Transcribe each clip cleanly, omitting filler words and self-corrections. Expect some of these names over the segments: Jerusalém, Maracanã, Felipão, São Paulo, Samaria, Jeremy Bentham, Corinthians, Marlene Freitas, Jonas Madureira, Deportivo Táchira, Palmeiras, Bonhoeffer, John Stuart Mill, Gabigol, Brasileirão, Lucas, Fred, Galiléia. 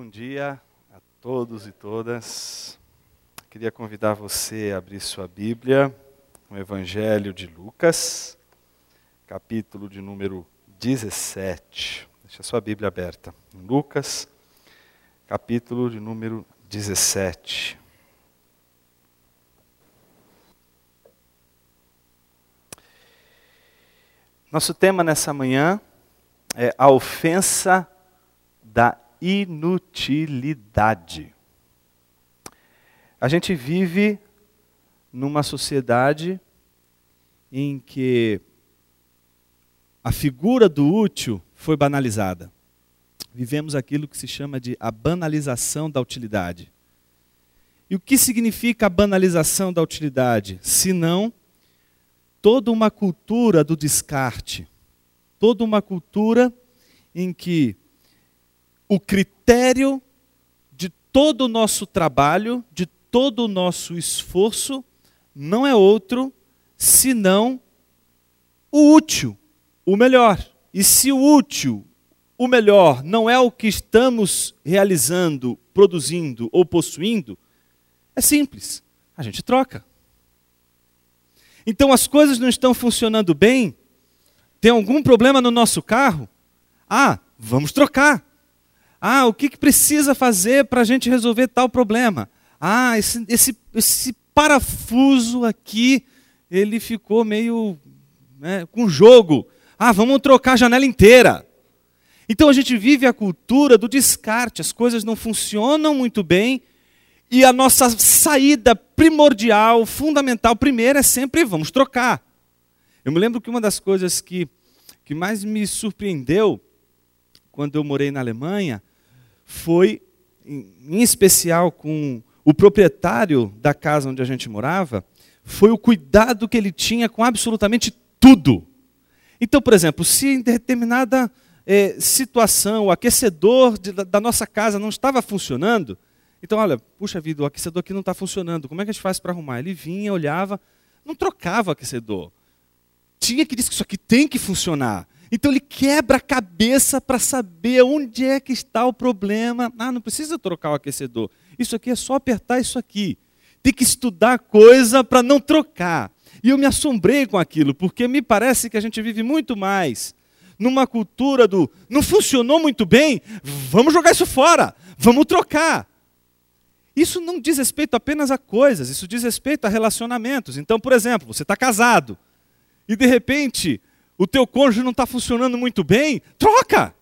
Bom dia a todos e todas. Queria convidar você a abrir sua Bíblia no Evangelho de Lucas, capítulo de número 17. Deixa a sua Bíblia aberta. Lucas, capítulo de número 17. Nosso tema nessa manhã é a ofensa da inutilidade. A gente vive numa sociedade em que a figura do útil foi banalizada. Vivemos aquilo que se chama de a banalização da utilidade. E o que significa a banalização da utilidade? Senão, toda uma cultura do descarte, toda uma cultura em que o critério de todo o nosso trabalho, de todo o nosso esforço, não é outro senão o útil, o melhor. E se o útil, o melhor, não é o que estamos realizando, produzindo ou possuindo, é simples, a gente troca. Então as coisas não estão funcionando bem, tem algum problema no nosso carro? Ah, vamos trocar. Ah, o que precisa fazer para a gente resolver tal problema? Ah, esse parafuso aqui, ele ficou meio com jogo. Ah, vamos trocar a janela inteira. Então a gente vive a cultura do descarte, as coisas não funcionam muito bem e a nossa saída primordial, fundamental, primeira é sempre vamos trocar. Eu me lembro que uma das coisas que mais me surpreendeu quando eu morei na Alemanha foi, em especial com o proprietário da casa onde a gente morava, foi o cuidado que ele tinha com absolutamente tudo. Então, por exemplo, se em determinada situação o aquecedor da nossa casa não estava funcionando, então, olha, puxa vida, o aquecedor aqui não está funcionando, como é que a gente faz para arrumar? Ele vinha, olhava, não trocava o aquecedor. Tinha que dizer que isso aqui tem que funcionar. Então ele quebra a cabeça para saber onde é que está o problema. Ah, não precisa trocar o aquecedor. Isso aqui é só apertar isso aqui. Tem que estudar a coisa para não trocar. E eu me assombrei com aquilo, porque me parece que a gente vive muito mais numa cultura do não funcionou muito bem, vamos jogar isso fora, vamos trocar. Isso não diz respeito apenas a coisas, isso diz respeito a relacionamentos. Então, por exemplo, você está casado e de repente o teu cônjuge não está funcionando muito bem, troca.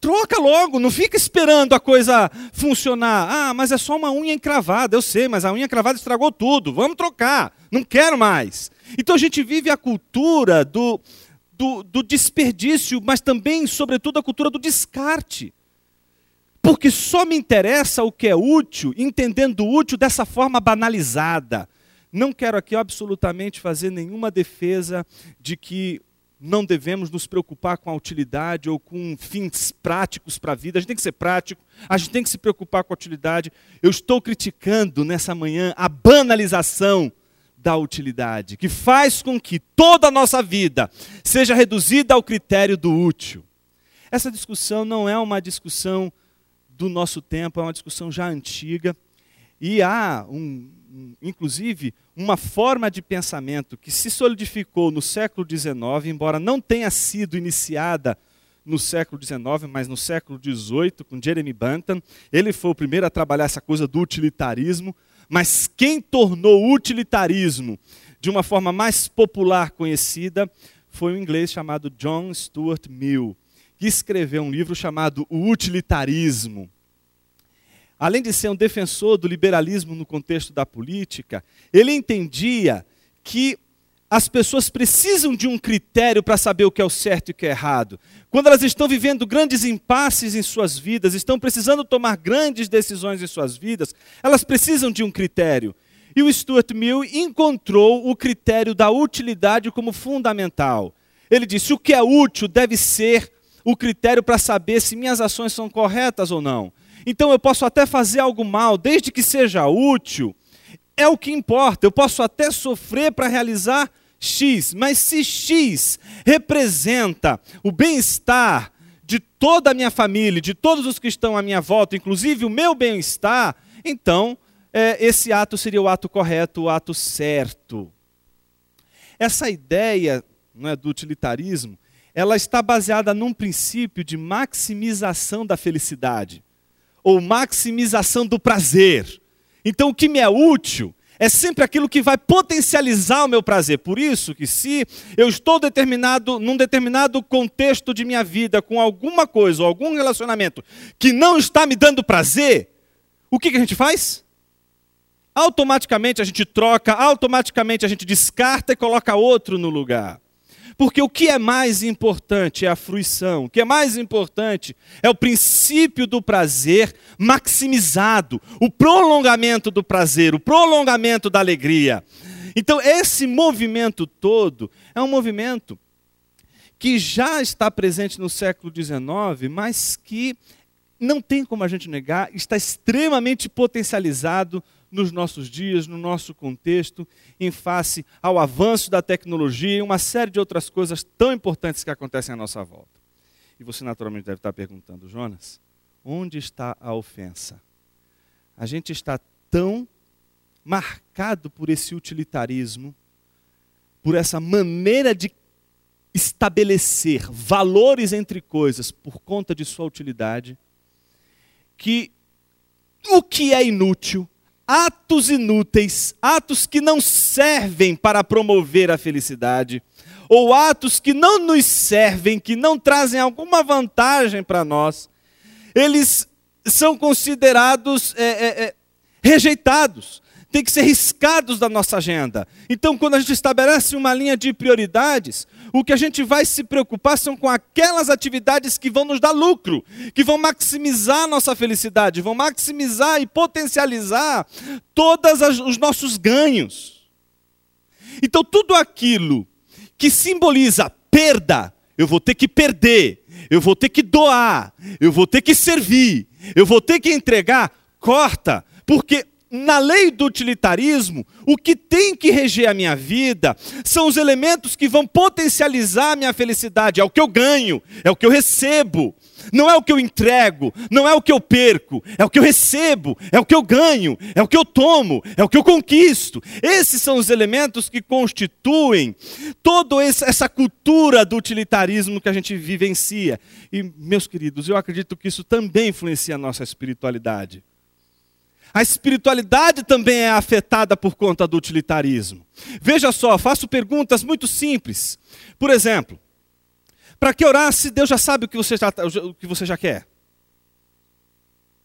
Troca logo, não fica esperando a coisa funcionar. Ah, mas é só uma unha encravada, eu sei, mas a unha encravada estragou tudo, vamos trocar, não quero mais. Então a gente vive a cultura do desperdício, mas também, sobretudo, a cultura do descarte. Porque só me interessa o que é útil, entendendo o útil dessa forma banalizada. Não quero aqui absolutamente fazer nenhuma defesa de que não devemos nos preocupar com a utilidade ou com fins práticos para a vida. A gente tem que ser prático, a gente tem que se preocupar com a utilidade. Eu estou criticando nessa manhã a banalização da utilidade, que faz com que toda a nossa vida seja reduzida ao critério do útil. Essa discussão não é uma discussão do nosso tempo, é uma discussão já antiga. E há inclusive, uma forma de pensamento que se solidificou no século XIX, embora não tenha sido iniciada no século XIX, mas no século XVIII, com Jeremy Bentham. Ele foi o primeiro a trabalhar essa coisa do utilitarismo, mas quem tornou o utilitarismo de uma forma mais popular conhecida foi um inglês chamado John Stuart Mill, que escreveu um livro chamado O Utilitarismo. Além de ser um defensor do liberalismo no contexto da política, ele entendia que as pessoas precisam de um critério para saber o que é o certo e o que é errado. Quando elas estão vivendo grandes impasses em suas vidas, estão precisando tomar grandes decisões em suas vidas, elas precisam de um critério. E o Stuart Mill encontrou o critério da utilidade como fundamental. Ele disse: o que é útil deve ser o critério para saber se minhas ações são corretas ou não. Então eu posso até fazer algo mal, desde que seja útil, é o que importa. Eu posso até sofrer para realizar X, mas se X representa o bem-estar de toda a minha família, de todos os que estão à minha volta, inclusive o meu bem-estar, então esse ato seria o ato correto, o ato certo. Essa ideia, né, do utilitarismo, ela está baseada num princípio de maximização da felicidade, ou maximização do prazer. Então, o que me é útil é sempre aquilo que vai potencializar o meu prazer. Por isso que, se eu estou determinado, num determinado contexto de minha vida, com alguma coisa ou algum relacionamento que não está me dando prazer, o que a gente faz? Automaticamente a gente troca, automaticamente a gente descarta e coloca outro no lugar. Porque o que é mais importante é a fruição. O que é mais importante é o princípio do prazer maximizado, o prolongamento do prazer, o prolongamento da alegria. Então, esse movimento todo é um movimento que já está presente no século XIX, mas que não tem como a gente negar, está extremamente potencializado nos nossos dias, no nosso contexto, em face ao avanço da tecnologia e uma série de outras coisas tão importantes que acontecem à nossa volta. E você naturalmente deve estar perguntando, Jonas, onde está a ofensa? A gente está tão marcado por esse utilitarismo, por essa maneira de estabelecer valores entre coisas por conta de sua utilidade, que o que é inútil, atos inúteis, atos que não servem para promover a felicidade, ou atos que não nos servem, que não trazem alguma vantagem para nós, eles são considerados rejeitados, têm que ser riscados da nossa agenda. Então, quando a gente estabelece uma linha de prioridades, o que a gente vai se preocupar são com aquelas atividades que vão nos dar lucro, que vão maximizar a nossa felicidade, vão maximizar e potencializar todos os nossos ganhos. Então, tudo aquilo que simboliza perda, eu vou ter que perder, eu vou ter que doar, eu vou ter que servir, eu vou ter que entregar, corta, porque na lei do utilitarismo, o que tem que reger a minha vida são os elementos que vão potencializar a minha felicidade. É o que eu ganho, é o que eu recebo. Não é o que eu entrego, não é o que eu perco. É o que eu recebo, é o que eu ganho, é o que eu tomo, é o que eu conquisto. Esses são os elementos que constituem toda essa cultura do utilitarismo que a gente vivencia. E, meus queridos, eu acredito que isso também influencia a nossa espiritualidade. A espiritualidade também é afetada por conta do utilitarismo. Veja só, faço perguntas muito simples. Por exemplo, para que orar se Deus já sabe o que você já quer?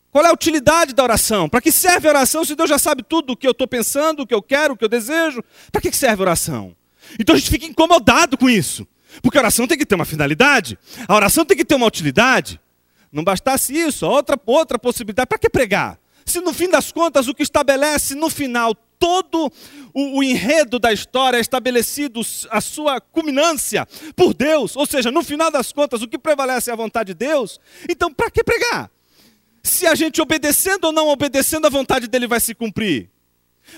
Qual é a utilidade da oração? Para que serve a oração se Deus já sabe tudo o que eu estou pensando, o que eu quero, o que eu desejo? Para que serve a oração? Então a gente fica incomodado com isso. Porque a oração tem que ter uma finalidade. A oração tem que ter uma utilidade. Não bastasse isso, outra possibilidade. Para que pregar? Se no fim das contas o que estabelece no final todo o enredo da história é estabelecido a sua culminância por Deus, ou seja, no final das contas o que prevalece é a vontade de Deus, então para que pregar? Se a gente obedecendo ou não obedecendo a vontade dele vai se cumprir.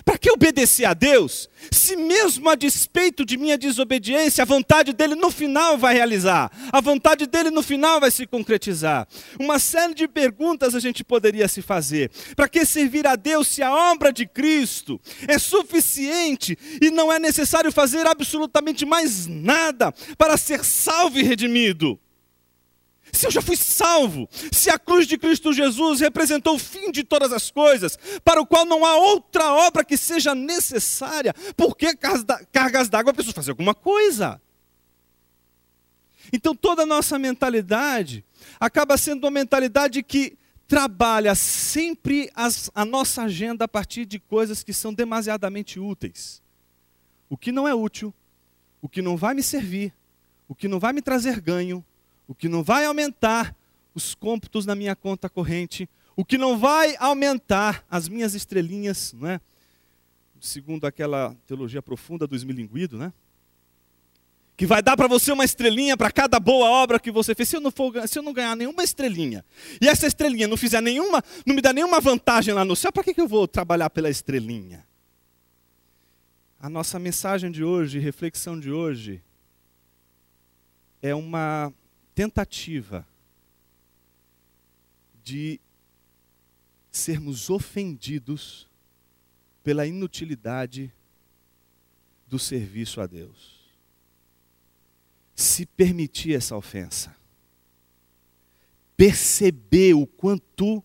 Para que obedecer a Deus, se mesmo a despeito de minha desobediência, a vontade dele no final vai realizar, a vontade dele no final vai se concretizar? Uma série de perguntas a gente poderia se fazer. Para que servir a Deus se a obra de Cristo é suficiente e não é necessário fazer absolutamente mais nada para ser salvo e redimido? Se eu já fui salvo, se a cruz de Cristo Jesus representou o fim de todas as coisas, para o qual não há outra obra que seja necessária, por que cargas d'água eu preciso fazer alguma coisa? Então toda a nossa mentalidade acaba sendo uma mentalidade que trabalha sempre a nossa agenda a partir de coisas que são demasiadamente úteis. O que não é útil, o que não vai me servir, o que não vai me trazer ganho, o que não vai aumentar os cômputos na minha conta corrente, o que não vai aumentar as minhas estrelinhas, não é? Segundo aquela teologia profunda do esmilinguido, né? Que vai dar para você uma estrelinha para cada boa obra que você fez. Se eu não ganhar nenhuma estrelinha, e essa estrelinha não fizer nenhuma, não me dá nenhuma vantagem lá no céu, para que eu vou trabalhar pela estrelinha? A nossa mensagem de hoje, reflexão de hoje, é uma tentativa de sermos ofendidos pela inutilidade do serviço a Deus. Se permitir essa ofensa, perceber o quanto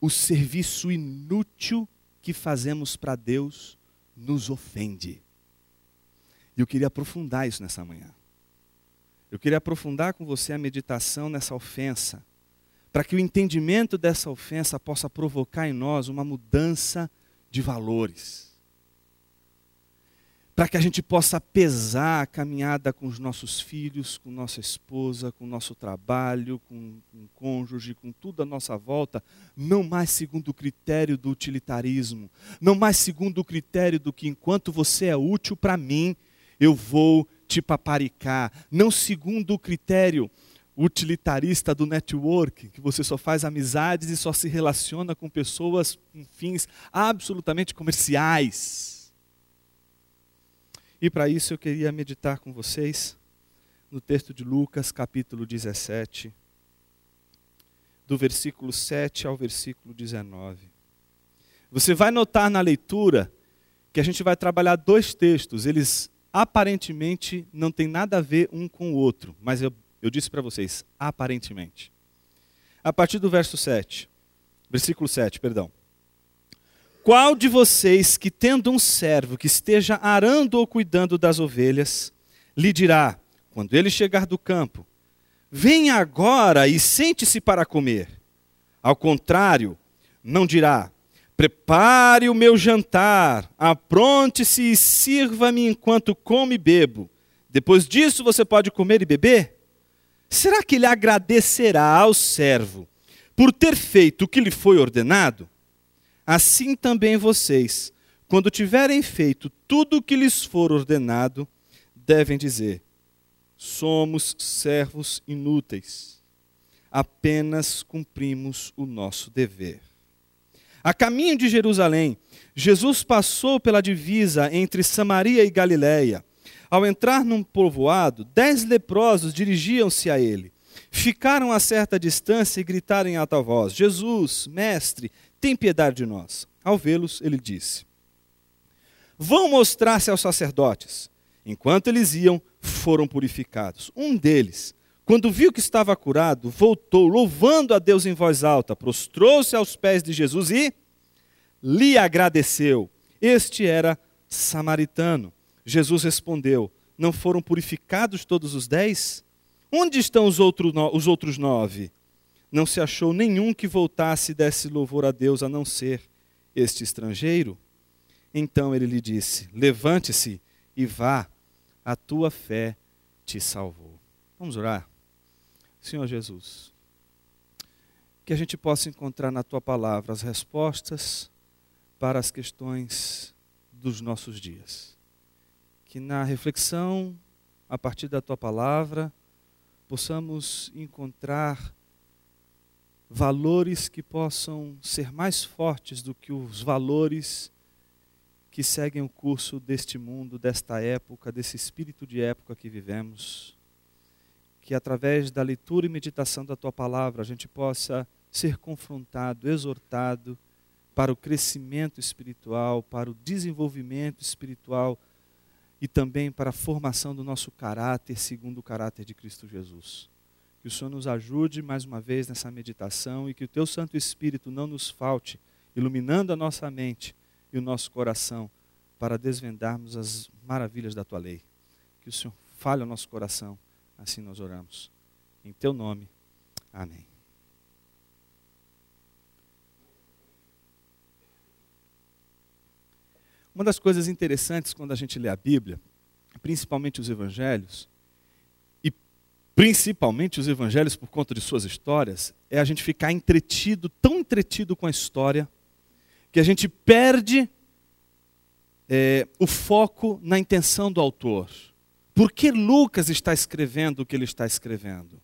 o serviço inútil que fazemos para Deus nos ofende. E eu queria aprofundar isso nessa manhã. Eu queria aprofundar com você a meditação nessa ofensa, para que o entendimento dessa ofensa possa provocar em nós uma mudança de valores. Para que a gente possa pesar a caminhada com os nossos filhos, com nossa esposa, com o nosso trabalho, com o cônjuge, com tudo à nossa volta, não mais segundo o critério do utilitarismo, não mais segundo o critério do que enquanto você é útil para mim, eu vou te paparicar, não segundo o critério utilitarista do networking, que você só faz amizades e só se relaciona com pessoas com fins absolutamente comerciais. E para isso eu queria meditar com vocês no texto de Lucas, capítulo 17, do versículo 7 ao versículo 19. Você vai notar na leitura que a gente vai trabalhar dois textos, eles aparentemente não tem nada a ver um com o outro, mas eu disse para vocês, aparentemente. A partir do versículo 7. Qual de vocês que tendo um servo que esteja arando ou cuidando das ovelhas, lhe dirá, quando ele chegar do campo, venha agora e sente-se para comer. Ao contrário, não dirá, prepare o meu jantar, apronte-se e sirva-me enquanto como e bebo. Depois disso você pode comer e beber? Será que ele agradecerá ao servo por ter feito o que lhe foi ordenado? Assim também vocês, quando tiverem feito tudo o que lhes for ordenado, devem dizer, somos servos inúteis, apenas cumprimos o nosso dever. A caminho de Jerusalém, Jesus passou pela divisa entre Samaria e Galiléia. Ao entrar num povoado, 10 leprosos dirigiam-se a ele. Ficaram a certa distância e gritaram em alta voz, Jesus, mestre, tem piedade de nós. Ao vê-los, ele disse, vão mostrar-se aos sacerdotes. Enquanto eles iam, foram purificados. Um deles, quando viu que estava curado, voltou, louvando a Deus em voz alta, prostrou-se aos pés de Jesus e lhe agradeceu. Este era samaritano. Jesus respondeu, não foram purificados todos os 10? Onde estão os outros 9? Não se achou nenhum que voltasse e desse louvor a Deus, a não ser este estrangeiro? Então ele lhe disse, levante-se e vá, a tua fé te salvou. Vamos orar. Senhor Jesus, que a gente possa encontrar na Tua palavra as respostas para as questões dos nossos dias. Que na reflexão, a partir da Tua palavra, possamos encontrar valores que possam ser mais fortes do que os valores que seguem o curso deste mundo, desta época, desse espírito de época que vivemos. Que através da leitura e meditação da Tua palavra a gente possa ser confrontado, exortado para o crescimento espiritual, para o desenvolvimento espiritual e também para a formação do nosso caráter segundo o caráter de Cristo Jesus. Que o Senhor nos ajude mais uma vez nessa meditação e que o Teu Santo Espírito não nos falte, iluminando a nossa mente e o nosso coração para desvendarmos as maravilhas da Tua lei. Que o Senhor fale ao nosso coração. Assim nós oramos. Em Teu nome. Amém. Uma das coisas interessantes quando a gente lê a Bíblia, principalmente os evangelhos por conta de suas histórias, é a gente ficar tão entretido com a história, que a gente perde o foco na intenção do autor. Por que Lucas está escrevendo o que ele está escrevendo?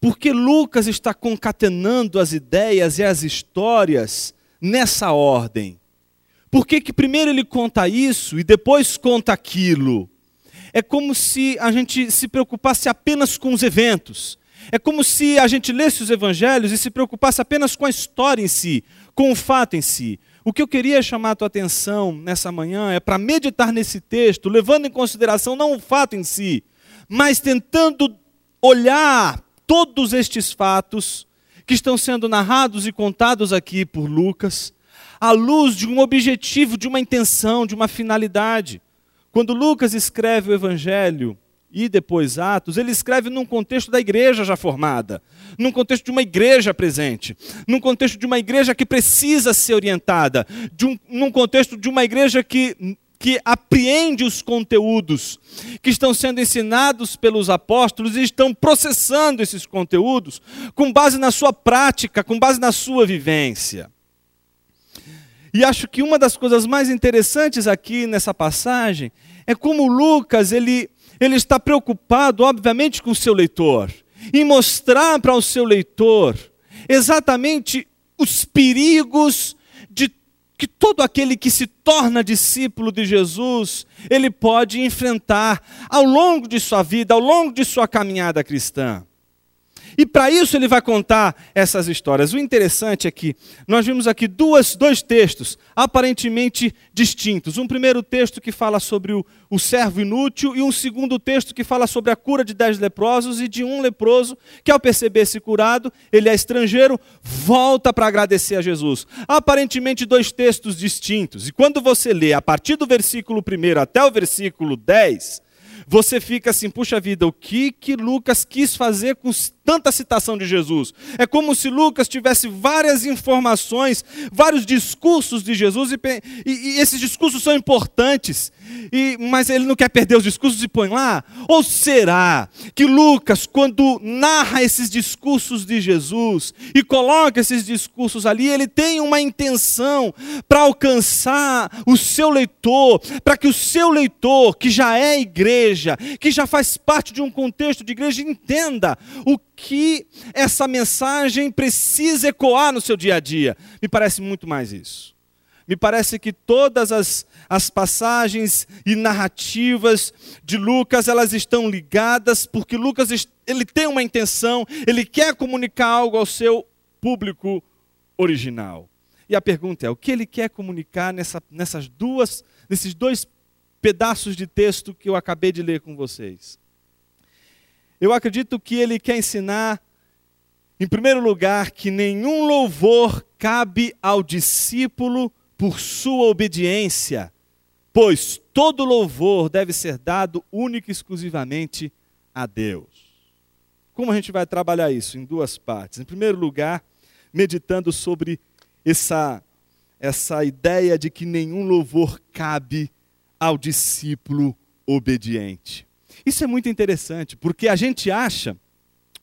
Por que Lucas está concatenando as ideias e as histórias nessa ordem? Por que que primeiro ele conta isso e depois conta aquilo? É como se a gente se preocupasse apenas com os eventos É como se a gente lesse os evangelhos e se preocupasse apenas com a história em si, com o fato em si. O que eu queria chamar a tua atenção nessa manhã é para meditar nesse texto, levando em consideração não o fato em si, mas tentando olhar todos estes fatos que estão sendo narrados e contados aqui por Lucas, à luz de um objetivo, de uma intenção, de uma finalidade. Quando Lucas escreve o evangelho, e depois Atos, ele escreve num contexto da igreja já formada, num contexto de uma igreja presente, num contexto de uma igreja que precisa ser orientada, num contexto de uma igreja que apreende os conteúdos que estão sendo ensinados pelos apóstolos e estão processando esses conteúdos com base na sua prática, com base na sua vivência. E acho que uma das coisas mais interessantes aqui nessa passagem é como Lucas, ele está preocupado, obviamente, com o seu leitor, em mostrar para o seu leitor exatamente os perigos de que todo aquele que se torna discípulo de Jesus, ele pode enfrentar ao longo de sua vida, ao longo de sua caminhada cristã. E para isso ele vai contar essas histórias. O interessante é que nós vimos aqui dois textos aparentemente distintos. Um primeiro texto que fala sobre o servo inútil e um segundo texto que fala sobre a cura de 10 leprosos e de um leproso que, ao perceber-se curado, ele é estrangeiro, volta para agradecer a Jesus. Aparentemente dois textos distintos. E quando você lê a partir do versículo 1 até o versículo 10... você fica assim, puxa vida, o que Lucas quis fazer com tanta citação de Jesus? É como se Lucas tivesse várias informações, vários discursos de Jesus, e esses discursos são importantes, mas ele não quer perder os discursos e põe lá? Ou será que Lucas, quando narra esses discursos de Jesus e coloca esses discursos ali, ele tem uma intenção para alcançar o seu leitor, para que o seu leitor, que já é igreja, que já faz parte de um contexto de igreja, entenda o que essa mensagem precisa ecoar no seu dia a dia. Me parece muito mais isso. Me parece que todas as passagens e narrativas de Lucas, elas estão ligadas, porque Lucas, ele tem uma intenção, ele quer comunicar algo ao seu público original. E a pergunta é, o que ele quer comunicar nesses dois pedaços de texto que eu acabei de ler com vocês? Eu acredito que ele quer ensinar, em primeiro lugar, que nenhum louvor cabe ao discípulo por sua obediência, pois todo louvor deve ser dado única e exclusivamente a Deus. Como a gente vai trabalhar isso? Em duas partes. Em primeiro lugar, meditando sobre essa ideia de que nenhum louvor cabe ao discípulo obediente. Isso é muito interessante, porque a gente acha,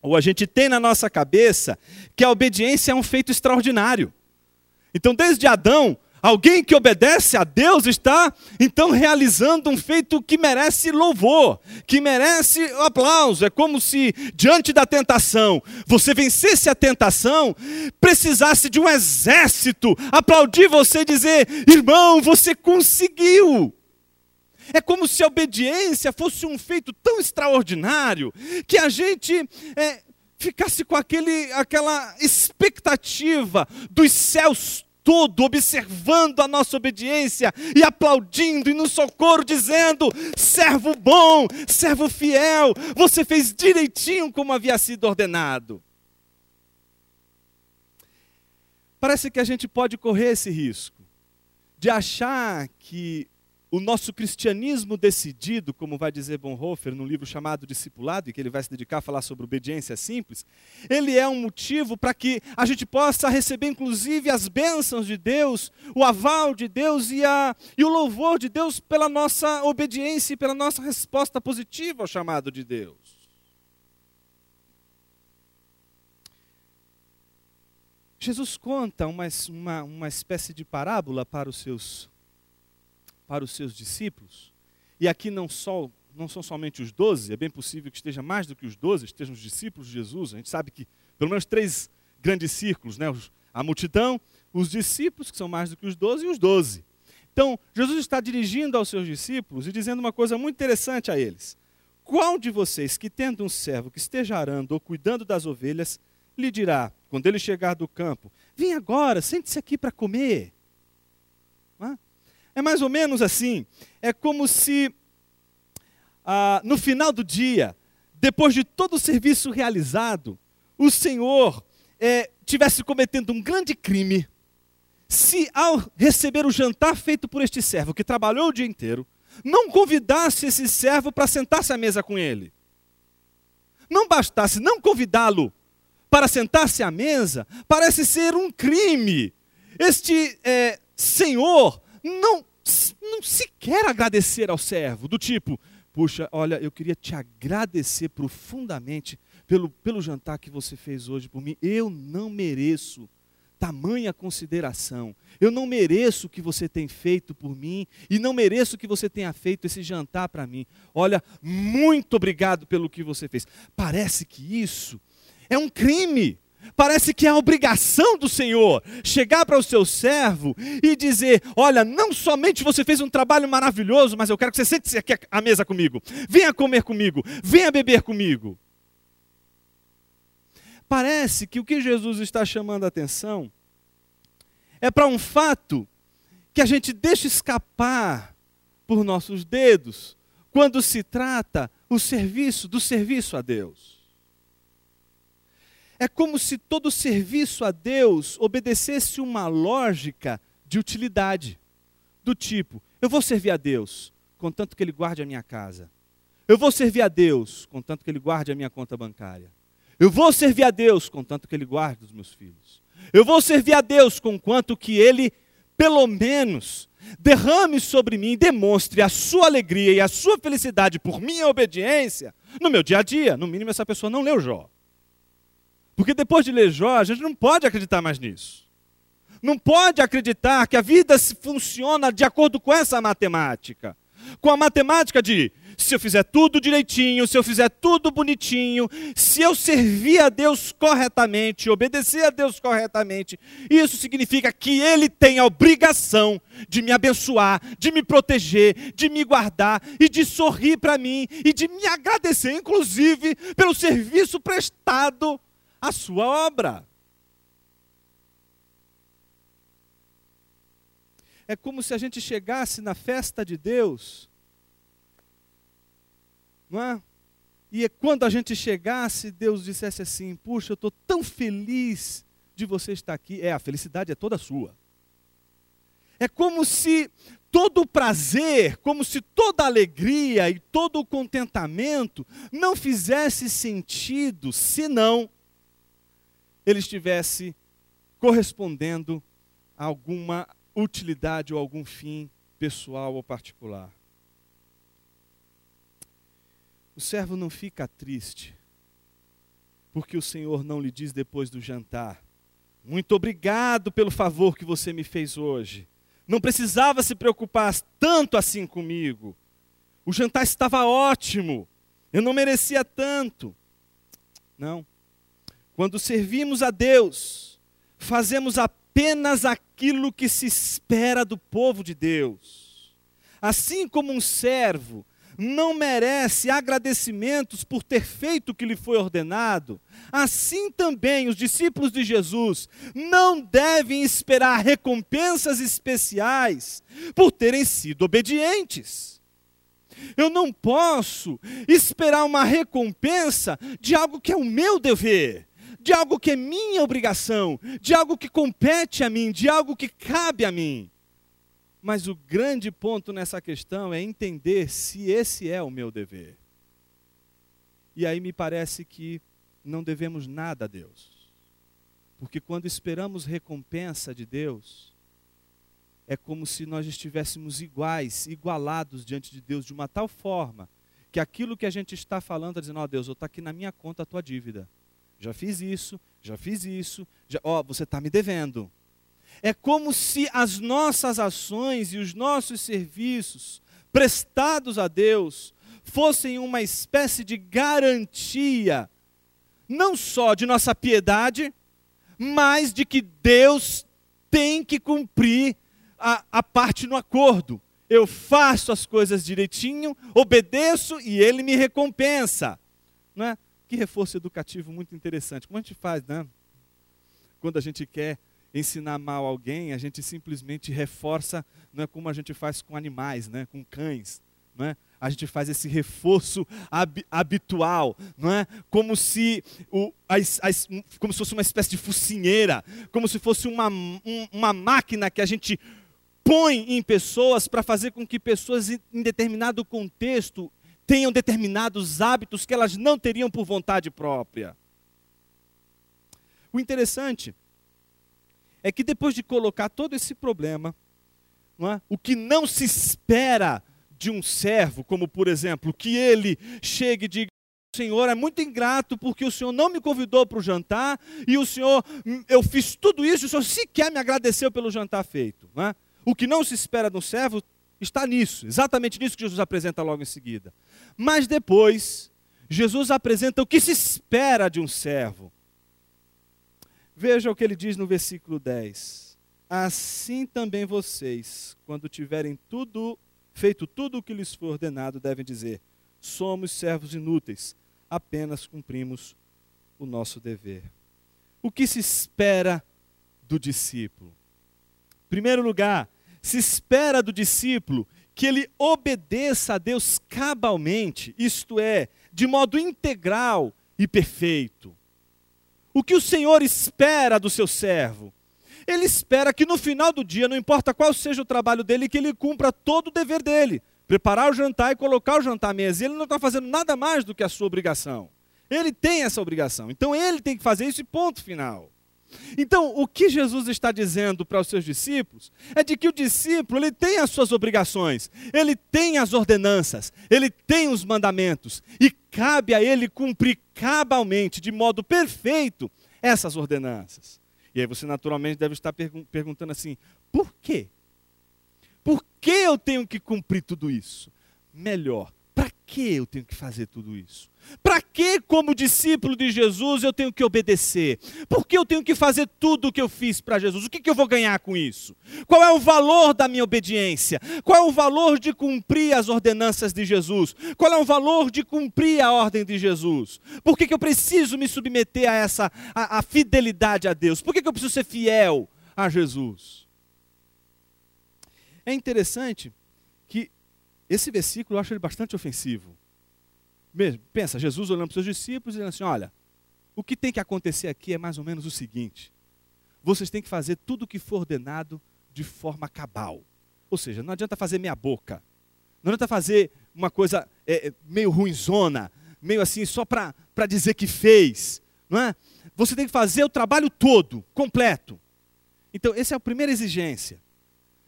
ou a gente tem na nossa cabeça, que a obediência é um feito extraordinário. Então, desde Adão, alguém que obedece a Deus está, então, realizando um feito que merece louvor, que merece aplauso. É como se, diante da tentação, você vencesse a tentação, precisasse de um exército aplaudir você e dizer, irmão, você conseguiu. É como se a obediência fosse um feito tão extraordinário que a gente ficasse com aquela expectativa dos céus todo, observando a nossa obediência e aplaudindo e no socorro dizendo, servo bom, servo fiel, você fez direitinho como havia sido ordenado. Parece que a gente pode correr esse risco de achar que o nosso cristianismo decidido, como vai dizer Bonhoeffer num livro chamado Discipulado, e que ele vai se dedicar a falar sobre obediência simples, ele é um motivo para que a gente possa receber inclusive as bênçãos de Deus, o aval de Deus e o louvor de Deus pela nossa obediência e pela nossa resposta positiva ao chamado de Deus. Jesus conta uma espécie de parábola para os seus discípulos, e aqui não são somente os 12, é bem possível que esteja mais do que os 12, estejam os discípulos de Jesus. A gente sabe que pelo menos 3 grandes círculos, né? A multidão, os discípulos, que são mais do que os 12, e os 12. Então, Jesus está dirigindo aos seus discípulos e dizendo uma coisa muito interessante a eles. Qual de vocês que tendo um servo que esteja arando ou cuidando das ovelhas, lhe dirá, quando ele chegar do campo, vem agora, sente-se aqui para comer. É mais ou menos assim, é como se no final do dia, depois de todo o serviço realizado, o Senhor tivesse cometendo um grande crime, se ao receber o jantar feito por este servo, que trabalhou o dia inteiro, não convidasse esse servo para sentar-se à mesa com ele. Não bastasse não convidá-lo para sentar-se à mesa, parece ser um crime. Este senhor não sequer agradecer ao servo, do tipo, puxa, olha, eu queria te agradecer profundamente pelo jantar que você fez hoje por mim. Eu não mereço tamanha consideração. Eu não mereço o que você tem feito por mim e não mereço que você tenha feito esse jantar para mim. Olha, muito obrigado pelo que você fez. Parece que isso é um crime. Parece que é a obrigação do Senhor chegar para o seu servo e dizer, olha, não somente você fez um trabalho maravilhoso, mas eu quero que você sente-se aqui à mesa comigo. Venha comer comigo, venha beber comigo. Parece que o que Jesus está chamando a atenção é para um fato que a gente deixa escapar por nossos dedos quando se trata do serviço a Deus. É como se todo serviço a Deus obedecesse uma lógica de utilidade, do tipo, eu vou servir a Deus, contanto que Ele guarde a minha casa. Eu vou servir a Deus, contanto que Ele guarde a minha conta bancária. Eu vou servir a Deus, contanto que Ele guarde os meus filhos. Eu vou servir a Deus, conquanto que Ele, pelo menos, derrame sobre mim e demonstre a sua alegria e a sua felicidade por minha obediência no meu dia a dia. No mínimo, essa pessoa não leu Jó. Porque depois de ler Jó, a gente não pode acreditar mais nisso. Não pode acreditar que a vida funciona de acordo com essa matemática. Com a matemática de, se eu fizer tudo direitinho, se eu fizer tudo bonitinho, se eu servir a Deus corretamente, obedecer a Deus corretamente, isso significa que Ele tem a obrigação de me abençoar, de me proteger, de me guardar e de sorrir para mim e de me agradecer, inclusive, pelo serviço prestado à sua obra. É como se a gente chegasse na festa de Deus, não é? E quando a gente chegasse, Deus dissesse assim, puxa, eu estou tão feliz de você estar aqui. A felicidade é toda sua. É como se todo o prazer, como se toda a alegria e todo o contentamento não fizesse sentido, senão ele estivesse correspondendo a alguma utilidade ou algum fim pessoal ou particular. O servo não fica triste, porque o Senhor não lhe diz depois do jantar, muito obrigado pelo favor que você me fez hoje. Não precisava se preocupar tanto assim comigo. O jantar estava ótimo, eu não merecia tanto. Não. Quando servimos a Deus, fazemos apenas aquilo que se espera do povo de Deus. Assim como um servo não merece agradecimentos por ter feito o que lhe foi ordenado, assim também os discípulos de Jesus não devem esperar recompensas especiais por terem sido obedientes. Eu não posso esperar uma recompensa de algo que é o meu dever, de algo que é minha obrigação, de algo que compete a mim, de algo que cabe a mim. Mas o grande ponto nessa questão é entender se esse é o meu dever. E aí me parece que não devemos nada a Deus. Porque quando esperamos recompensa de Deus, é como se nós estivéssemos igualados diante de Deus de uma tal forma, que aquilo que a gente está falando está dizendo, ó Deus, está aqui na minha conta a tua dívida. Já fiz isso, você está me devendo. É como se as nossas ações e os nossos serviços prestados a Deus fossem uma espécie de garantia, não só de nossa piedade, mas de que Deus tem que cumprir a parte no acordo. eu faço as coisas direitinho, obedeço e ele me recompensa. Não é? Que reforço educativo muito interessante. Como a gente faz, né? Quando a gente quer ensinar mal alguém, a gente simplesmente reforça, não é, como a gente faz com animais, né? Com cães. Não é? A gente faz esse reforço habitual, não é? Como se como se fosse uma espécie de focinheira, como se fosse uma máquina que a gente põe em pessoas para fazer com que pessoas em determinado contexto tenham determinados hábitos que elas não teriam por vontade própria. O interessante é que depois de colocar todo esse problema, não é? O que não se espera de um servo, como por exemplo, que ele chegue e diga: Senhor, é muito ingrato porque o Senhor não me convidou para o jantar e o Senhor, eu fiz tudo isso e o Senhor sequer me agradeceu pelo jantar feito. Não é? O que não se espera de um servo está nisso, exatamente nisso que Jesus apresenta logo em seguida. Mas depois, Jesus apresenta o que se espera de um servo. Veja o que ele diz no versículo 10. Assim também vocês, quando tiverem feito tudo o que lhes foi ordenado, devem dizer: somos servos inúteis, apenas cumprimos o nosso dever. O que se espera do discípulo? Em primeiro lugar, se espera do discípulo que ele obedeça a Deus cabalmente, isto é, de modo integral e perfeito. O que o Senhor espera do seu servo? Ele espera que no final do dia, não importa qual seja o trabalho dele, que ele cumpra todo o dever dele. Preparar o jantar e colocar o jantar à mesa. E ele não está fazendo nada mais do que a sua obrigação. Ele tem essa obrigação. Então ele tem que fazer isso e ponto final. Então o que Jesus está dizendo para os seus discípulos é de que o discípulo, ele tem as suas obrigações, ele tem as ordenanças, ele tem os mandamentos. E cabe a ele cumprir cabalmente, de modo perfeito, essas ordenanças. E aí você naturalmente deve estar perguntando assim: por quê? Por que eu tenho que cumprir tudo isso? Melhor, para que eu tenho que fazer tudo isso? Para que, como discípulo de Jesus, eu tenho que obedecer? Por que eu tenho que fazer tudo o que eu fiz para Jesus? O que eu vou ganhar com isso? Qual é o valor da minha obediência? Qual é o valor de cumprir as ordenanças de Jesus? Qual é o valor de cumprir a ordem de Jesus? Por que eu preciso me submeter a essa a fidelidade a Deus? Por que eu preciso ser fiel a Jesus? É interessante que esse versículo eu acho ele bastante ofensivo. Pensa, Jesus olhando para os seus discípulos e dizendo assim: olha, o que tem que acontecer aqui é mais ou menos o seguinte: vocês têm que fazer tudo o que for ordenado de forma cabal. Ou seja, não adianta fazer meia boca, não adianta fazer uma coisa meio ruinzona, meio assim só para dizer que fez, não é? Você tem que fazer o trabalho todo, completo. Então essa é a primeira exigência.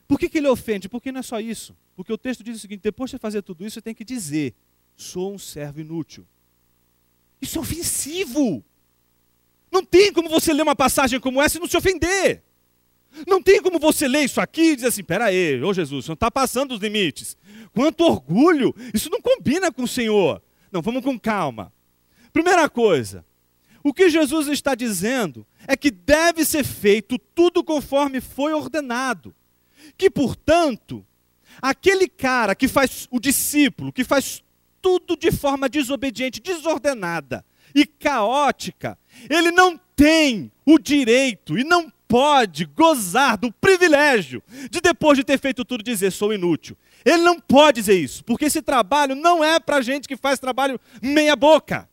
Por que ele ofende? Porque não é só isso. Porque o texto diz o seguinte: depois de fazer tudo isso, você tem que dizer: sou um servo inútil. Isso é ofensivo. Não tem como você ler uma passagem como essa e não se ofender. Não tem como você ler isso aqui e dizer assim: peraí, ô Jesus, o Senhor está passando os limites. Quanto orgulho, isso não combina com o Senhor. Não, vamos com calma. Primeira coisa, o que Jesus está dizendo é que deve ser feito tudo conforme foi ordenado. Que, portanto, aquele cara que faz, o discípulo, que faz tudo de forma desobediente, desordenada e caótica, ele não tem o direito e não pode gozar do privilégio de, depois de ter feito tudo, dizer: sou inútil. Ele não pode dizer isso, porque esse trabalho não é para gente que faz trabalho meia boca.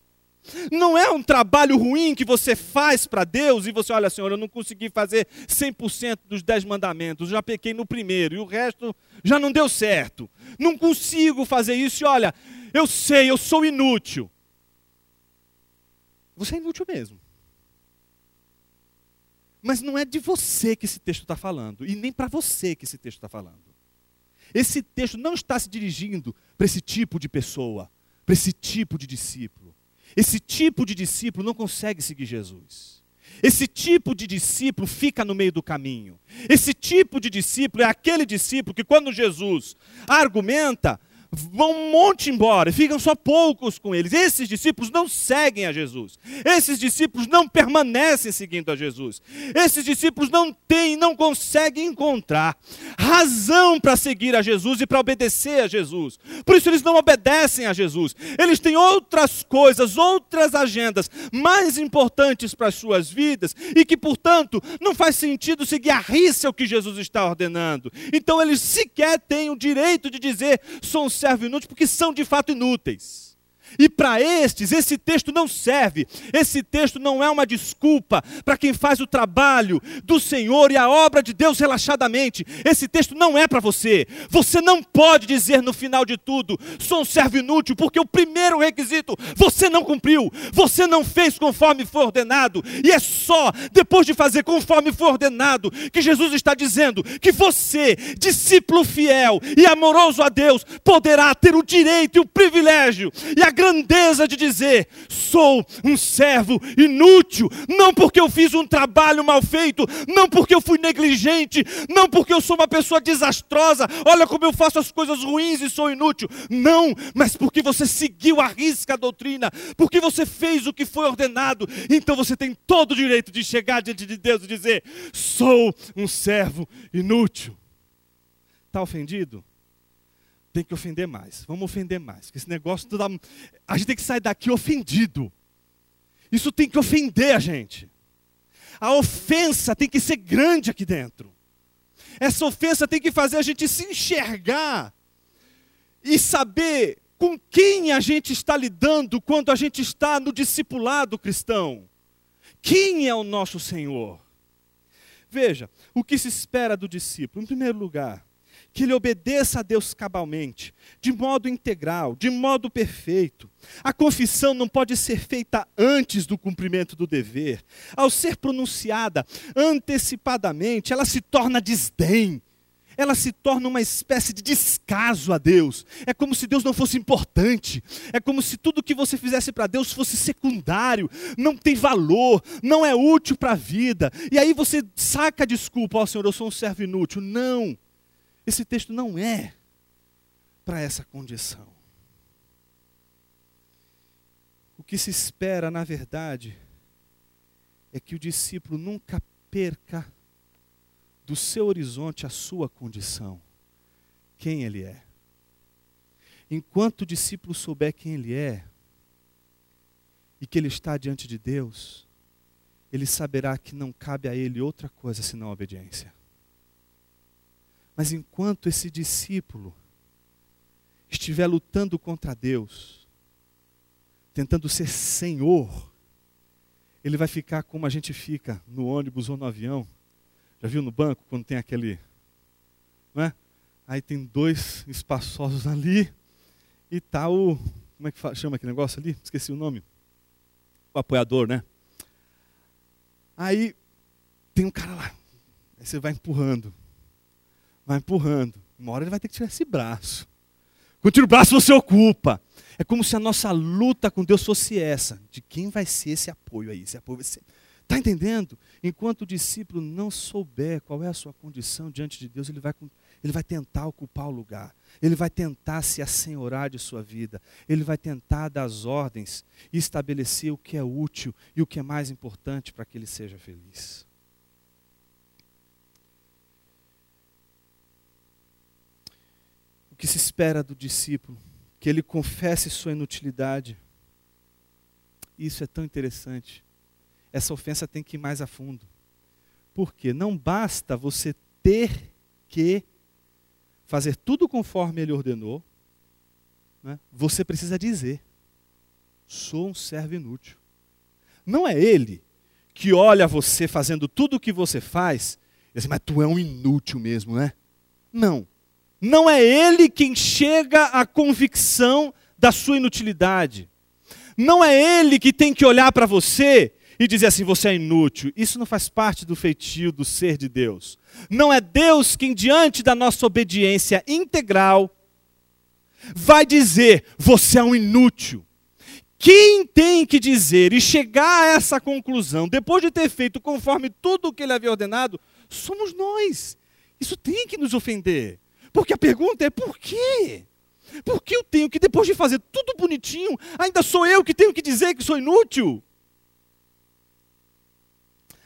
Não é um trabalho ruim que você faz para Deus e você: olha, Senhor, eu não consegui fazer 100% dos 10 mandamentos, já pequei no primeiro e o resto já não deu certo. Não consigo fazer isso e, olha, eu sei, eu sou inútil. Você é inútil mesmo. Mas não é de você que esse texto está falando e nem para você que esse texto está falando. Esse texto não está se dirigindo para esse tipo de pessoa, para esse tipo de discípulo. Esse tipo de discípulo não consegue seguir Jesus. Esse tipo de discípulo fica no meio do caminho. Esse tipo de discípulo é aquele discípulo que, quando Jesus argumenta, vão um monte embora, ficam só poucos com eles. Esses discípulos não seguem a Jesus. Esses discípulos não permanecem seguindo a Jesus. Esses discípulos não conseguem encontrar razão para seguir a Jesus e para obedecer a Jesus. Por isso eles não obedecem a Jesus. Eles têm outras coisas, outras agendas mais importantes para as suas vidas e que, portanto, não faz sentido seguir a risca o que Jesus está ordenando. Então eles sequer têm o direito de dizer sou um servo inútil, porque são de fato inúteis. E para estes, esse texto não serve. Esse texto não é uma desculpa para quem faz o trabalho do Senhor e a obra de Deus relaxadamente. Esse texto não é para você. Você não pode dizer no final de tudo, sou um servo inútil, porque o primeiro requisito você não cumpriu. Você não fez conforme foi ordenado. E é só depois de fazer conforme foi ordenado que Jesus está dizendo que você, discípulo fiel e amoroso a Deus, poderá ter o direito e o privilégio e a grandeza de dizer, sou um servo inútil, não porque eu fiz um trabalho mal feito, não porque eu fui negligente, não porque eu sou uma pessoa desastrosa, olha como eu faço as coisas ruins e sou inútil, não, mas porque você seguiu à risca a doutrina, porque você fez o que foi ordenado, então você tem todo o direito de chegar diante de Deus e dizer, sou um servo inútil. Está ofendido? Tem que ofender mais, vamos ofender mais. Porque esse negócio, a gente tem que sair daqui ofendido. Isso tem que ofender a gente. A ofensa tem que ser grande aqui dentro. Essa ofensa tem que fazer a gente se enxergar e saber com quem a gente está lidando quando a gente está no discipulado cristão. Quem é o nosso Senhor? Veja, o que se espera do discípulo? Em primeiro lugar, que ele obedeça a Deus cabalmente, de modo integral, de modo perfeito. A confissão não pode ser feita antes do cumprimento do dever. Ao ser pronunciada antecipadamente, ela se torna desdém. Ela se torna uma espécie de descaso a Deus. É como se Deus não fosse importante. É como se tudo que você fizesse para Deus fosse secundário, não tem valor, não é útil para a vida. E aí você saca a desculpa, ó Senhor, eu sou um servo inútil. Não. Esse texto não é para essa condição. O que se espera, na verdade, é que o discípulo nunca perca do seu horizonte a sua condição, quem ele é. Enquanto o discípulo souber quem ele é e que ele está diante de Deus, ele saberá que não cabe a ele outra coisa senão a obediência. Mas enquanto esse discípulo estiver lutando contra Deus, tentando ser senhor, ele vai ficar como a gente fica no ônibus ou no avião. Já viu no banco quando tem aquele, não é? Aí tem dois espaçosos ali e tá o, como é que chama aquele negócio ali? Esqueci o nome. O apoiador, né? Aí tem um cara lá. Aí você vai empurrando. Vai empurrando. Uma hora ele vai ter que tirar esse braço. Quando tira o braço, você ocupa. É como se a nossa luta com Deus fosse essa. De quem vai ser esse apoio aí? Esse apoio vai ser... Está entendendo? Enquanto o discípulo não souber qual é a sua condição diante de Deus, ele vai tentar ocupar o lugar. Ele vai tentar se assenhorar de sua vida. Ele vai tentar dar as ordens e estabelecer o que é útil e o que é mais importante para que ele seja feliz. O que se espera do discípulo? Que ele confesse sua inutilidade. Isso é tão interessante. Essa ofensa tem que ir mais a fundo. Por quê? Não basta você ter que fazer tudo conforme ele ordenou, né? Você precisa dizer, sou um servo inútil. Não é ele que olha você fazendo tudo o que você faz e diz, mas tu é um inútil mesmo, né? Não. Não é ele quem chega à convicção da sua inutilidade. Não é ele que tem que olhar para você e dizer assim, você é inútil. Isso não faz parte do feitio do ser de Deus. Não é Deus quem, diante da nossa obediência integral, vai dizer, você é um inútil. Quem tem que dizer e chegar a essa conclusão, depois de ter feito conforme tudo o que ele havia ordenado, somos nós. Isso tem que nos ofender. Porque a pergunta é, por quê? Por que eu tenho que, depois de fazer tudo bonitinho, ainda sou eu que tenho que dizer que sou inútil?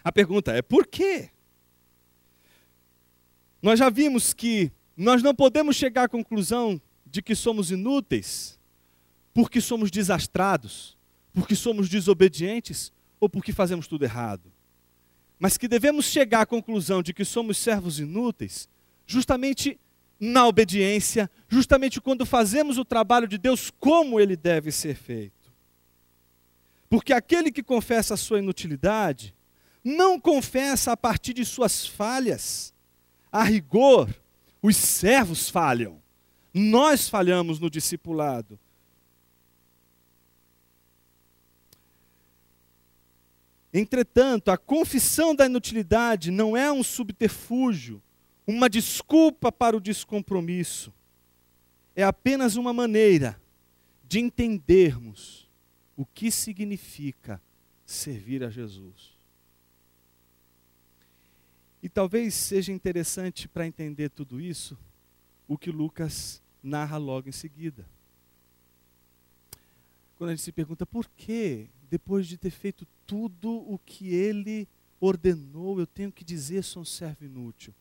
A pergunta é, por quê? Nós já vimos que nós não podemos chegar à conclusão de que somos inúteis porque somos desastrados, porque somos desobedientes ou porque fazemos tudo errado. Mas que devemos chegar à conclusão de que somos servos inúteis justamente na obediência, justamente quando fazemos o trabalho de Deus como ele deve ser feito. Porque aquele que confessa a sua inutilidade não confessa a partir de suas falhas. A rigor, os servos falham. Nós falhamos no discipulado. Entretanto, a confissão da inutilidade não é um subterfúgio, uma desculpa para o descompromisso. É apenas uma maneira de entendermos o que significa servir a Jesus. E talvez seja interessante para entender tudo isso, o que Lucas narra logo em seguida. Quando a gente se pergunta, por que, depois de ter feito tudo o que ele ordenou, eu tenho que dizer, sou um servo inútil?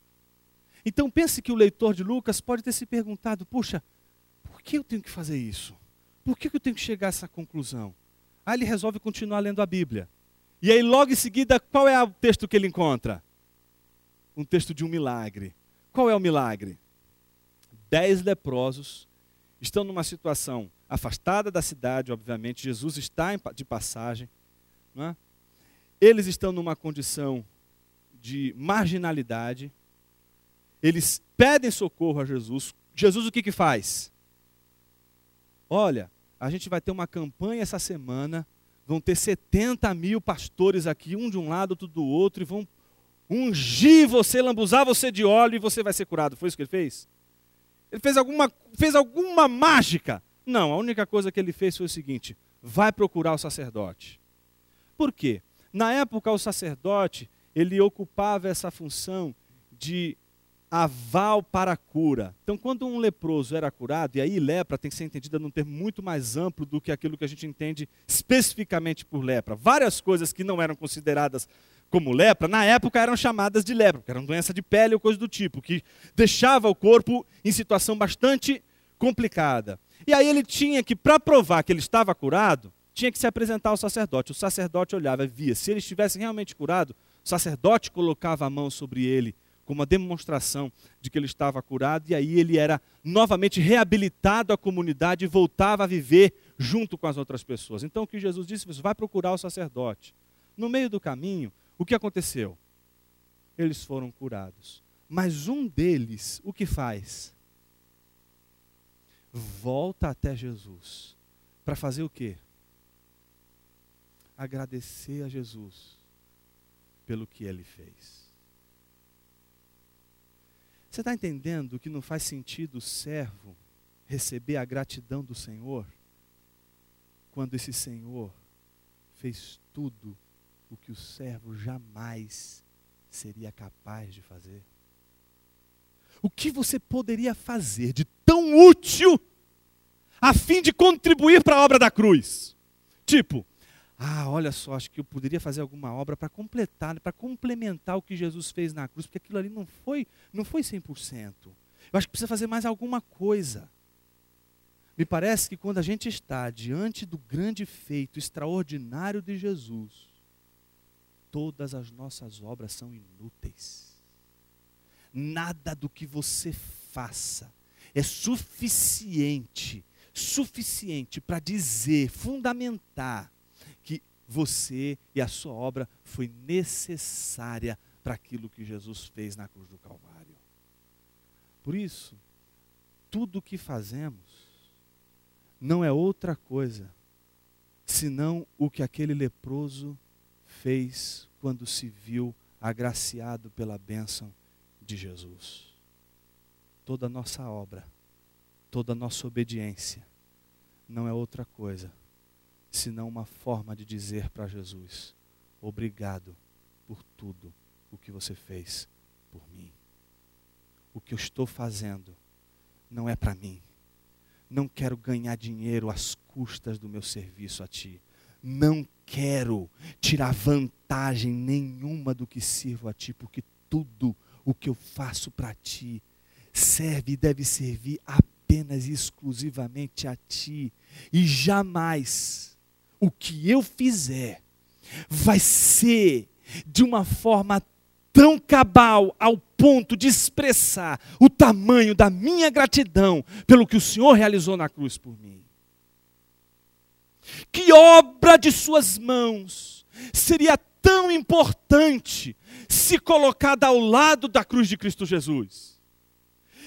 Então pense que o leitor de Lucas pode ter se perguntado, puxa, por que eu tenho que fazer isso? Por que eu tenho que chegar a essa conclusão? Aí ele resolve continuar lendo a Bíblia. E aí logo em seguida, qual é o texto que ele encontra? Um texto de um milagre. Qual é o milagre? 10 leprosos estão numa situação afastada da cidade, obviamente. Jesus está de passagem. Não é? Eles estão numa condição de marginalidade. Eles pedem socorro a Jesus. Jesus o que faz? Olha, a gente vai ter uma campanha essa semana. Vão ter 70 mil pastores aqui, um de um lado, outro do outro, e vão ungir você, lambuzar você de óleo e você vai ser curado. Foi isso que ele fez? Ele fez alguma mágica? Não, a única coisa que ele fez foi o seguinte, vai procurar o sacerdote. Por quê? Na época o sacerdote, ele ocupava essa função de aval para a cura. Então quando um leproso era curado, e aí lepra tem que ser entendida num termo muito mais amplo do que aquilo que a gente entende especificamente por lepra. Várias coisas que não eram consideradas como lepra, na época eram chamadas de lepra, porque era uma doença de pele ou coisa do tipo, que deixava o corpo em situação bastante complicada. E aí ele tinha que, para provar que ele estava curado, tinha que se apresentar ao sacerdote. O sacerdote olhava e via. Se ele estivesse realmente curado, o sacerdote colocava a mão sobre ele, como uma demonstração de que ele estava curado, e aí ele era novamente reabilitado à comunidade e voltava a viver junto com as outras pessoas. Então o que Jesus disse, vai procurar o sacerdote. No meio do caminho, o que aconteceu? Eles foram curados. Mas um deles, o que faz? Volta até Jesus. Para fazer o quê? Agradecer a Jesus pelo que ele fez. Você está entendendo que não faz sentido o servo receber a gratidão do Senhor? Quando esse Senhor fez tudo o que o servo jamais seria capaz de fazer. O que você poderia fazer de tão útil a fim de contribuir para a obra da cruz? Tipo, olha só, acho que eu poderia fazer alguma obra para completar, para complementar o que Jesus fez na cruz, porque aquilo ali não foi 100%. Eu acho que precisa fazer mais alguma coisa. Me parece que quando a gente está diante do grande feito extraordinário de Jesus, todas as nossas obras são inúteis. Nada do que você faça é suficiente para dizer, fundamentar, que você e a sua obra foi necessária para aquilo que Jesus fez na cruz do Calvário. Por isso, tudo o que fazemos não é outra coisa, senão o que aquele leproso fez quando se viu agraciado pela bênção de Jesus. Toda a nossa obra, toda a nossa obediência, não é outra coisa, senão uma forma de dizer para Jesus, obrigado por tudo o que você fez por mim. O que eu estou fazendo não é para mim, Não quero ganhar dinheiro às custas do meu serviço a ti. Não quero tirar vantagem nenhuma do que sirvo a ti, porque tudo o que eu faço para ti serve e deve servir apenas e exclusivamente a ti. E jamais o que eu fizer vai ser de uma forma tão cabal ao ponto de expressar o tamanho da minha gratidão pelo que o Senhor realizou na cruz por mim. Que obra de suas mãos seria tão importante se colocada ao lado da cruz de Cristo Jesus?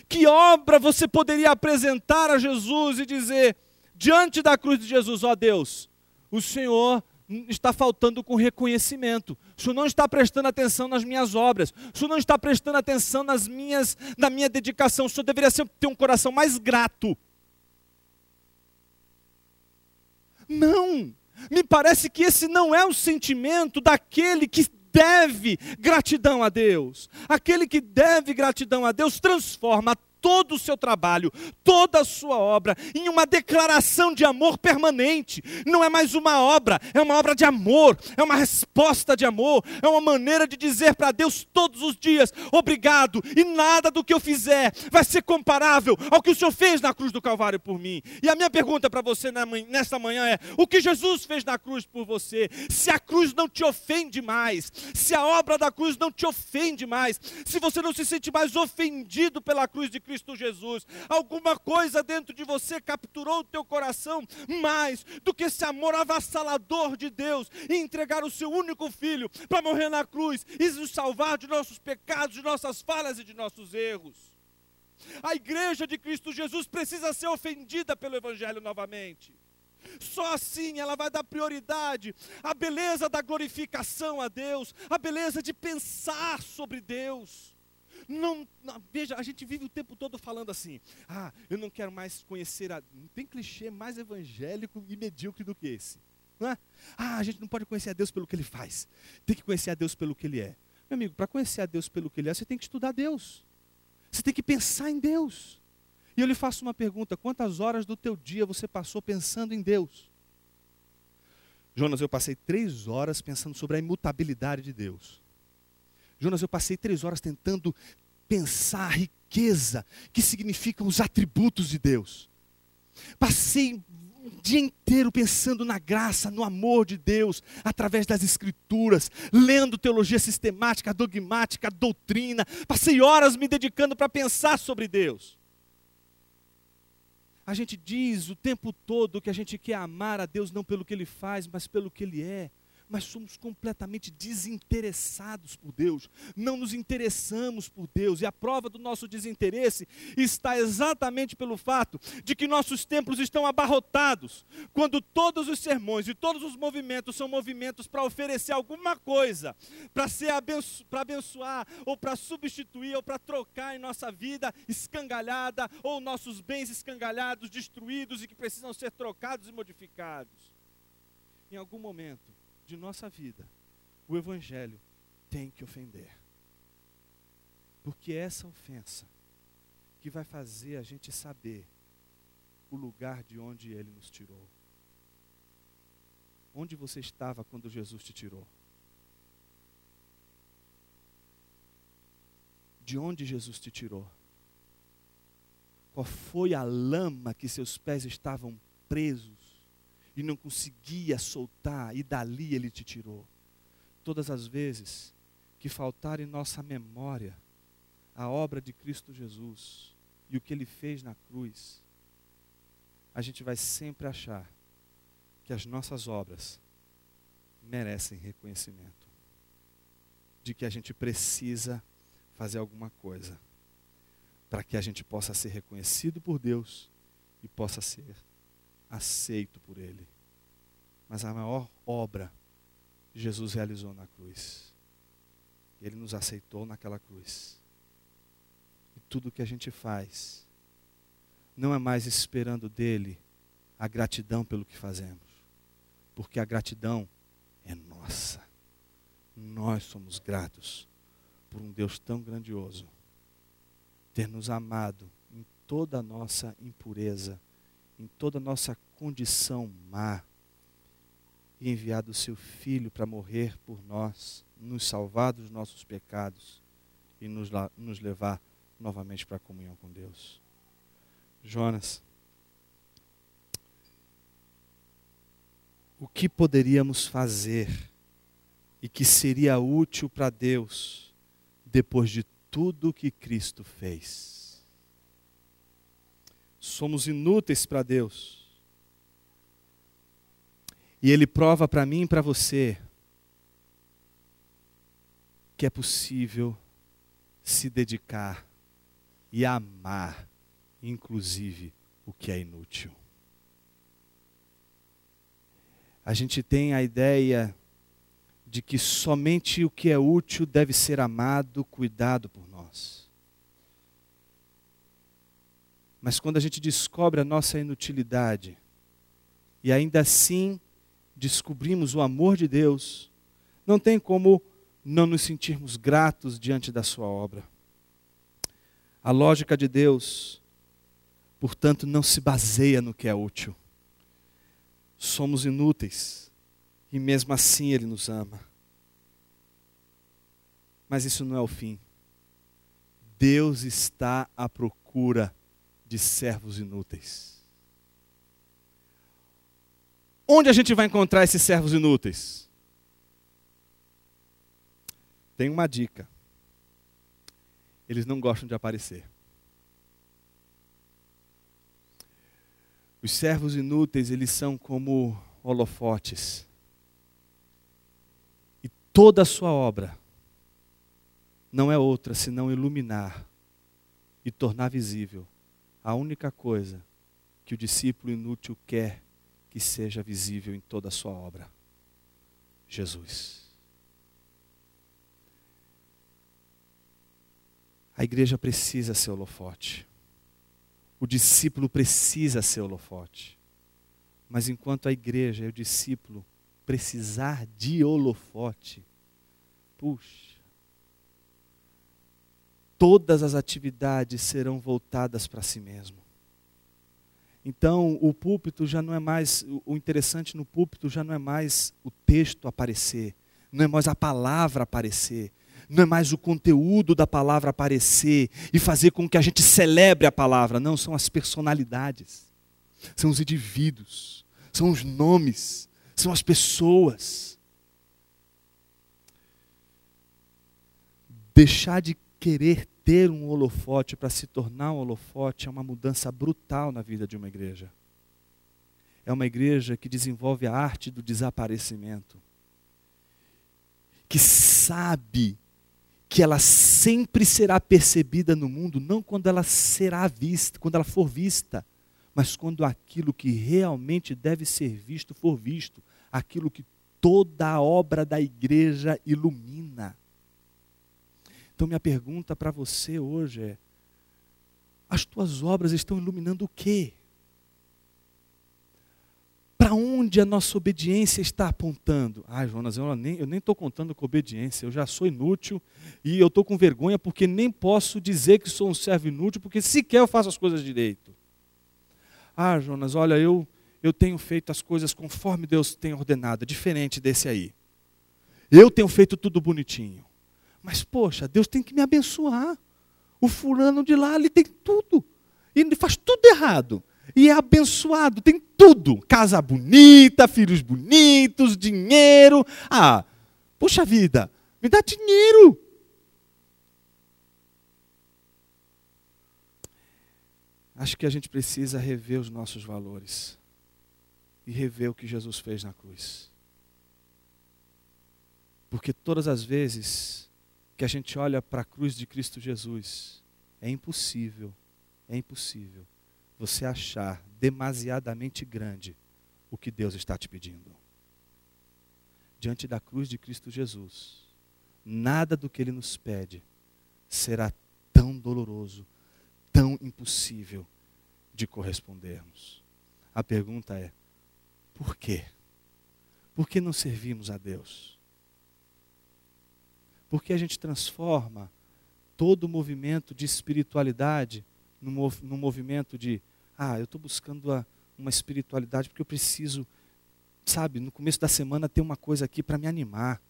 Que obra você poderia apresentar a Jesus e dizer, diante da cruz de Jesus, ó Deus, o Senhor está faltando com reconhecimento, o Senhor não está prestando atenção nas minhas obras, o Senhor não está prestando atenção na minha dedicação, o Senhor deveria sempre ter um coração mais grato. Não, me parece que esse não é o sentimento daquele que deve gratidão a Deus. Aquele que deve gratidão a Deus transforma todo o seu trabalho, toda a sua obra, em uma declaração de amor permanente. Não é mais uma obra, é uma obra de amor, é uma resposta de amor, é uma maneira de dizer para Deus todos os dias, obrigado, e nada do que eu fizer vai ser comparável ao que o Senhor fez na cruz do Calvário por mim. E a minha pergunta para você nesta manhã é, o que Jesus fez na cruz por você? Se a cruz não te ofende mais, se a obra da cruz não te ofende mais, se você não se sente mais ofendido pela cruz de Cristo Jesus, alguma coisa dentro de você capturou o teu coração mais do que esse amor avassalador de Deus e entregar o seu único filho para morrer na cruz e nos salvar de nossos pecados, de nossas falhas e de nossos erros. A igreja de Cristo Jesus precisa ser ofendida pelo Evangelho novamente. Só assim ela vai dar prioridade à beleza da glorificação a Deus, à beleza de pensar sobre Deus. Não, veja, a gente vive o tempo todo falando assim, eu não quero mais conhecer, não tem clichê mais evangélico e medíocre do que esse, não é? A gente não pode conhecer a Deus pelo que Ele faz, tem que conhecer a Deus pelo que Ele é. Meu amigo, para conhecer a Deus pelo que Ele é, você tem que estudar Deus, você tem que pensar em Deus. E eu lhe faço uma pergunta, quantas horas do teu dia você passou pensando em Deus? Jonas, eu passei 3 horas pensando sobre a imutabilidade de Deus. Jonas, eu passei 3 horas tentando pensar a riqueza que significam os atributos de Deus. Passei o dia inteiro pensando na graça, no amor de Deus, através das escrituras, lendo teologia sistemática, dogmática, doutrina. Passei horas me dedicando para pensar sobre Deus. A gente diz o tempo todo que a gente quer amar a Deus não pelo que Ele faz, mas pelo que Ele é. Mas somos completamente desinteressados por Deus, não nos interessamos por Deus, e a prova do nosso desinteresse está exatamente pelo fato de que nossos templos estão abarrotados, quando todos os sermões e todos os movimentos são movimentos para oferecer alguma coisa, para abençoar, ou para substituir, ou para trocar em nossa vida escangalhada, ou nossos bens escangalhados, destruídos e que precisam ser trocados e modificados. Em algum momento de nossa vida, o Evangelho tem que ofender. Porque é essa ofensa que vai fazer a gente saber o lugar de onde Ele nos tirou. Onde você estava quando Jesus te tirou? De onde Jesus te tirou? Qual foi a lama que seus pés estavam presos e não conseguia soltar, e dali Ele te tirou? Todas as vezes que faltar em nossa memória a obra de Cristo Jesus e o que Ele fez na cruz, a gente vai sempre achar que as nossas obras merecem reconhecimento, de que a gente precisa fazer alguma coisa para que a gente possa ser reconhecido por Deus e possa ser aceito por Ele. Mas a maior obra Jesus realizou na cruz. Ele nos aceitou naquela cruz. E tudo que a gente faz não é mais esperando dele a gratidão pelo que fazemos, porque a gratidão é nossa. Nós somos gratos por um Deus tão grandioso ter nos amado em toda a nossa impureza em toda a nossa condição má, e enviado o seu Filho para morrer por nós, nos salvar dos nossos pecados e nos levar novamente para a comunhão com Deus. Jonas, o que poderíamos fazer e que seria útil para Deus depois de tudo o que Cristo fez? Somos inúteis para Deus. E Ele prova para mim e para você que é possível se dedicar e amar, inclusive, o que é inútil. A gente tem a ideia de que somente o que é útil deve ser amado, cuidado por nós. Mas quando a gente descobre a nossa inutilidade, e ainda assim descobrimos o amor de Deus, não tem como não nos sentirmos gratos diante da sua obra. A lógica de Deus, portanto, não se baseia no que é útil. Somos inúteis e mesmo assim Ele nos ama. Mas isso não é o fim. Deus está à procura de servos inúteis. Onde a gente vai encontrar esses servos inúteis? Tem uma dica. Eles não gostam de aparecer. Os servos inúteis, eles são como holofotes. E toda a sua obra não é outra senão iluminar e tornar visível a única coisa que o discípulo inútil quer que seja visível em toda a sua obra: Jesus. A igreja precisa ser holofote. O discípulo precisa ser holofote. Mas enquanto a igreja e o discípulo precisar de holofote, puxa, todas as atividades serão voltadas para si mesmo. Então, o púlpito já não é mais, o interessante no púlpito já não é mais o texto aparecer, não é mais a palavra aparecer, não é mais o conteúdo da palavra aparecer e fazer com que a gente celebre a palavra. Não, são as personalidades, são os indivíduos, são os nomes, são as pessoas. Deixar de querer ter um holofote para se tornar um holofote é uma mudança brutal na vida de uma igreja. É uma igreja que desenvolve a arte do desaparecimento, que sabe que ela sempre será percebida no mundo, não quando ela será vista, quando ela for vista, mas quando aquilo que realmente deve ser visto for visto, aquilo que toda a obra da igreja ilumina. Então minha pergunta para você hoje é: as tuas obras estão iluminando o quê? Para onde a nossa obediência está apontando? Ah, Jonas, eu nem estou contando com obediência, eu já sou inútil e eu estou com vergonha porque nem posso dizer que sou um servo inútil, porque sequer eu faço as coisas direito. Ah, Jonas, olha, eu tenho feito as coisas conforme Deus tem ordenado, diferente desse aí. Eu tenho feito tudo bonitinho. Mas, poxa, Deus tem que me abençoar. O fulano de lá, ele tem tudo. Ele faz tudo errado. E é abençoado, tem tudo. Casa bonita, filhos bonitos, dinheiro. Ah, poxa vida, me dá dinheiro. Acho que a gente precisa rever os nossos valores. E rever o que Jesus fez na cruz. Porque todas as vezes que a gente olha para a cruz de Cristo Jesus, é impossível você achar demasiadamente grande o que Deus está te pedindo. Diante da cruz de Cristo Jesus, nada do que Ele nos pede será tão doloroso, tão impossível de correspondermos. A pergunta é: por quê? Por que não servimos a Deus? Porque a gente transforma todo o movimento de espiritualidade num movimento de, eu estou buscando uma espiritualidade, porque eu preciso, sabe, no começo da semana ter uma coisa aqui para me animar.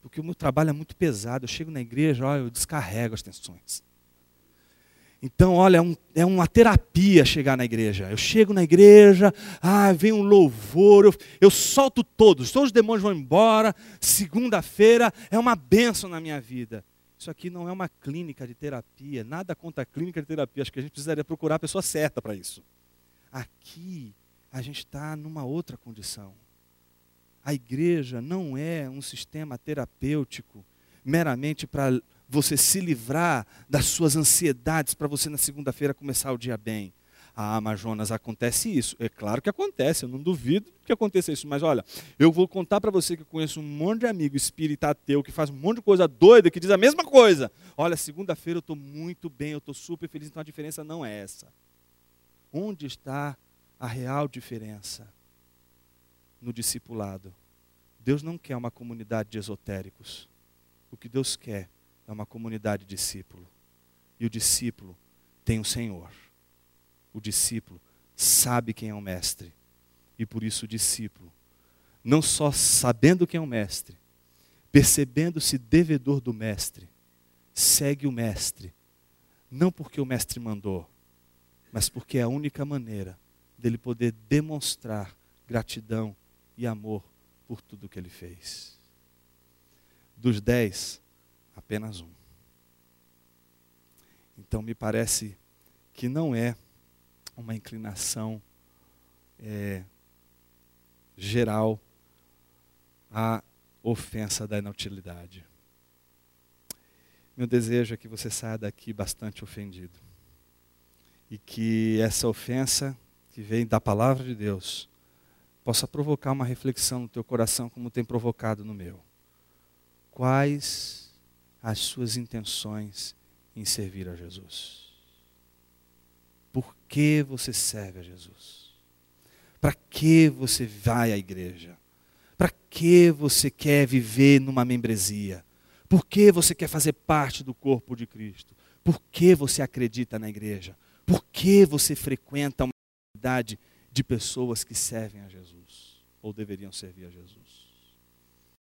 Porque o meu trabalho é muito pesado. Eu chego na igreja, ó, eu descarrego as tensões. Então, olha, é uma terapia chegar na igreja. Eu chego na igreja, vem um louvor, eu solto todos os demônios vão embora, segunda-feira é uma bênção na minha vida. Isso aqui não é uma clínica de terapia, nada contra a clínica de terapia, acho que a gente precisaria procurar a pessoa certa para isso. Aqui, a gente está numa outra condição. A igreja não é um sistema terapêutico meramente para você se livrar das suas ansiedades, para você na segunda-feira começar o dia bem. Ah, mas Jonas, acontece isso? É claro que acontece, eu não duvido que aconteça isso. Mas olha, eu vou contar para você que eu conheço um monte de amigo espírita ateu que faz um monte de coisa doida, que diz a mesma coisa. Olha, segunda-feira eu estou muito bem, eu estou super feliz, então a diferença não é essa. Onde está a real diferença? No discipulado. Deus não quer uma comunidade de esotéricos. O que Deus quer é uma comunidade de discípulo. E o discípulo tem o Senhor. O discípulo sabe quem é o mestre. E por isso o discípulo, não só sabendo quem é o mestre, percebendo-se devedor do mestre, segue o mestre. Não porque o mestre mandou, mas porque é a única maneira dele poder demonstrar gratidão e amor por tudo que ele fez. Dos 10, apenas um. Então me parece que não é uma inclinação geral à ofensa da inutilidade. Meu desejo é que você saia daqui bastante ofendido. E que essa ofensa que vem da palavra de Deus possa provocar uma reflexão no teu coração como tem provocado no meu. Quais as suas intenções em servir a Jesus? Por que você serve a Jesus? Para que você vai à igreja? Para que você quer viver numa membresia? Por que você quer fazer parte do corpo de Cristo? Por que você acredita na igreja? Por que você frequenta uma comunidade de pessoas que servem a Jesus? Ou deveriam servir a Jesus?